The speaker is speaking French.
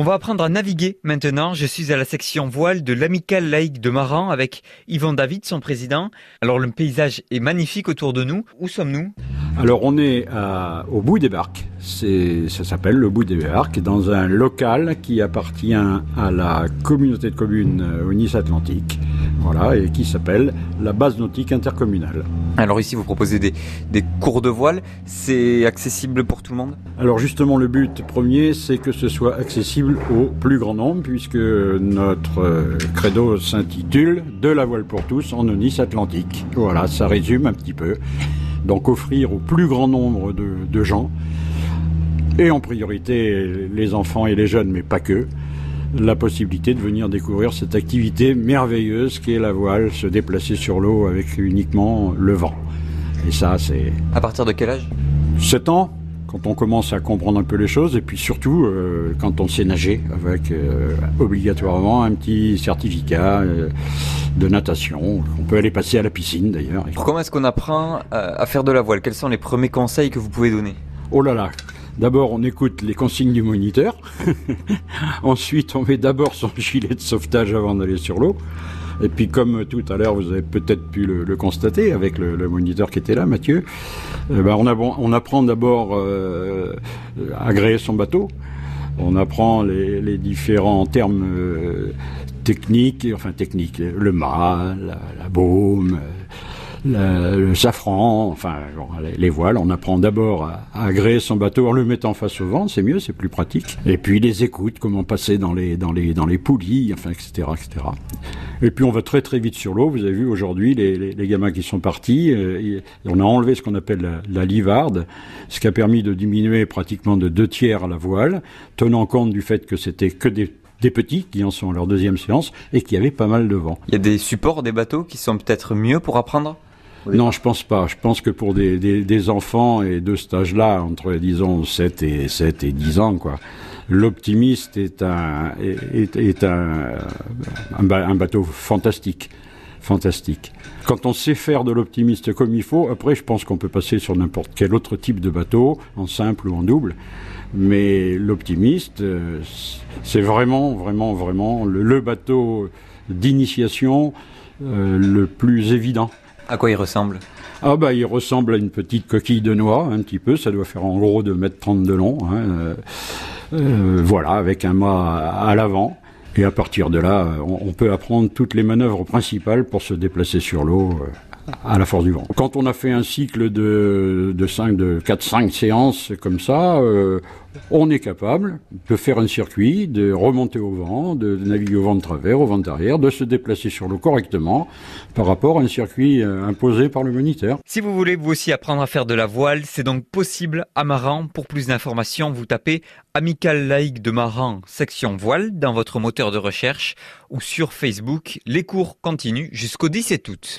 On va apprendre à naviguer maintenant. Je suis à la section voile de l'Amicale laïque de Maran avec Yvon David, son président. Alors le paysage est magnifique autour de nous. Où sommes-nous? Alors on est au bout des barques. Ça s'appelle le bout des barques, dans un local qui appartient à la communauté de communes Aunis Atlantique. Voilà, et qui s'appelle la base nautique intercommunale. Alors ici vous proposez des cours de voile, c'est accessible pour tout le monde? Alors justement le but premier c'est que ce soit accessible au plus grand nombre, puisque notre credo s'intitule « De la voile pour tous en Aunis Atlantique ». Voilà, ça résume un petit peu. Donc offrir au plus grand nombre de gens, et en priorité les enfants et les jeunes, mais pas que, la possibilité de venir découvrir cette activité merveilleuse qu'est la voile, se déplacer sur l'eau avec uniquement le vent. Et ça, c'est... À partir de quel âge? 7 ans, quand on commence à comprendre un peu les choses, et puis surtout quand on sait nager, avec obligatoirement un petit certificat de natation. On peut aller passer à la piscine d'ailleurs. Comment est-ce qu'on apprend à faire de la voile? Quels sont les premiers conseils que vous pouvez donner? Oh là là! D'abord, on écoute les consignes du moniteur. Ensuite, on met d'abord son gilet de sauvetage avant d'aller sur l'eau. Et puis, comme tout à l'heure, vous avez peut-être pu le constater avec le moniteur qui était là, Mathieu, on apprend d'abord à agréer son bateau. On apprend les différents termes techniques, le mât, la baume... Le safran, enfin les voiles. On apprend d'abord à agréer son bateau en le mettant face au vent, c'est mieux, c'est plus pratique. Et puis les écoutes, comment passer dans les poulies, enfin etc. Et puis on va très très vite sur l'eau. Vous avez vu aujourd'hui les gamins qui sont partis. On a enlevé ce qu'on appelle la livarde, ce qui a permis de diminuer pratiquement de 2/3 la voile, tenant compte du fait que c'était que des petits qui en sont à leur deuxième séance et qui avaient pas mal de vent. Il y a des supports des bateaux qui sont peut-être mieux pour apprendre? Non, je pense pas. Je pense que pour des enfants et de cet âge-là, entre disons 7 et 10 ans, quoi, l'optimiste est un bateau fantastique. Fantastique. Quand on sait faire de l'optimiste comme il faut, après je pense qu'on peut passer sur n'importe quel autre type de bateau, en simple ou en double, mais l'optimiste, c'est vraiment, vraiment, vraiment le bateau d'initiation le plus évident. À quoi il ressemble? Il ressemble à une petite coquille de noix, un petit peu. Ça doit faire en gros 2,30 m de long. Voilà, avec un mât à l'avant. Et à partir de là, on peut apprendre toutes les manœuvres principales pour se déplacer sur l'eau à la force du vent. Quand on a fait un cycle de 4-5 séances comme ça, on est capable de faire un circuit, de remonter au vent, de naviguer au vent de travers, au vent d'arrière, de se déplacer sur l'eau correctement par rapport à un circuit imposé par le moniteur. Si vous voulez vous aussi apprendre à faire de la voile, c'est donc possible à Maran. Pour plus d'informations, vous tapez « Amicale laïque de Maran, section voile » dans votre moteur de recherche ou sur Facebook. Les cours continuent jusqu'au 17 août.